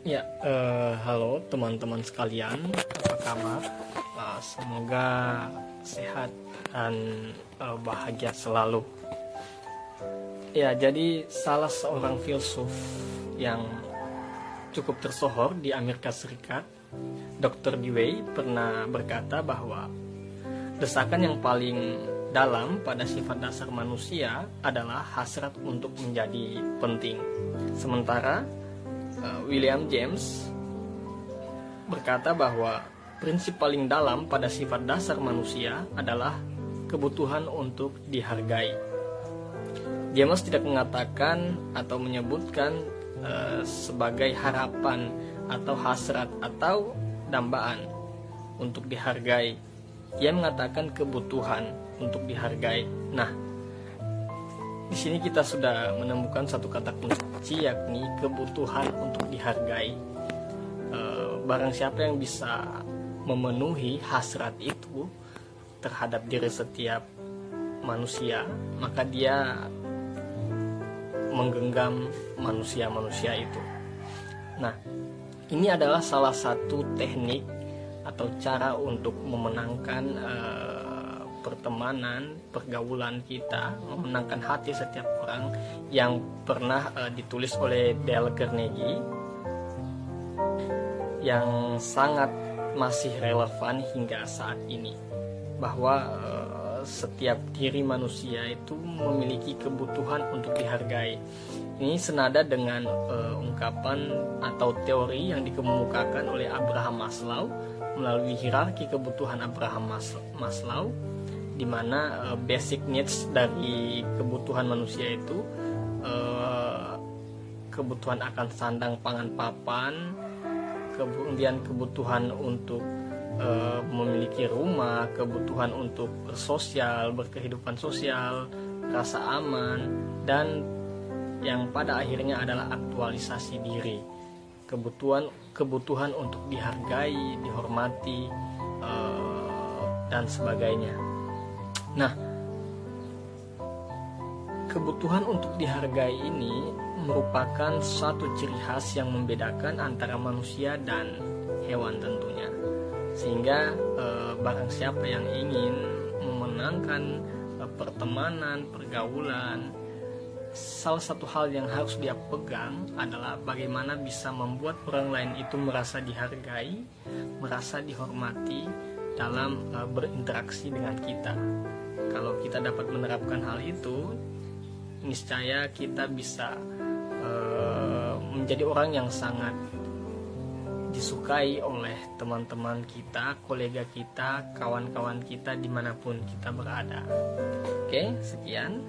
Ya, halo teman-teman sekalian, apa kabar? Semoga sehat dan bahagia selalu. Ya, jadi salah seorang filsuf yang cukup tersohor di Amerika Serikat, Dr. Dewey, pernah berkata bahwa desakan yang paling dalam pada sifat dasar manusia adalah hasrat untuk menjadi penting. Sementara William James berkata bahwa prinsip paling dalam pada sifat dasar manusia adalah kebutuhan untuk dihargai. James tidak mengatakan atau menyebutkan sebagai harapan atau hasrat atau dambaan untuk dihargai. Ia mengatakan kebutuhan untuk dihargai. Nah, di sini kita sudah menemukan satu kata kunci, yakni kebutuhan untuk dihargai. Barang siapa yang bisa memenuhi hasrat itu terhadap diri setiap manusia, maka dia menggenggam manusia-manusia itu. Nah, ini adalah salah satu teknik atau cara untuk memenangkan pertemanan, pergaulan kita, memenangkan hati setiap orang, yang pernah ditulis oleh Dale Carnegie, yang sangat masih relevan hingga saat ini, bahwa setiap diri manusia itu memiliki kebutuhan untuk dihargai. Ini senada dengan ungkapan atau teori yang dikemukakan oleh Abraham Maslow melalui hierarki kebutuhan Abraham Maslow, di mana basic needs dari kebutuhan manusia itu kebutuhan akan sandang pangan papan, kemudian kebutuhan untuk memiliki rumah, kebutuhan untuk bersosial, berkehidupan sosial, rasa aman, dan yang pada akhirnya adalah aktualisasi diri. Kebutuhan untuk dihargai, dihormati, dan sebagainya. Nah, kebutuhan untuk dihargai ini merupakan satu ciri khas yang membedakan antara manusia dan hewan tentunya. Sehingga barang siapa yang ingin memenangkan pertemanan, pergaulan, salah satu hal yang harus dia pegang adalah bagaimana bisa membuat orang lain itu merasa dihargai, merasa dihormati dalam berinteraksi dengan kita. Kalau kita dapat menerapkan hal itu, niscaya kita bisa menjadi orang yang sangat disukai oleh teman-teman kita, kolega kita, kawan-kawan kita dimanapun kita berada. Oke, sekian.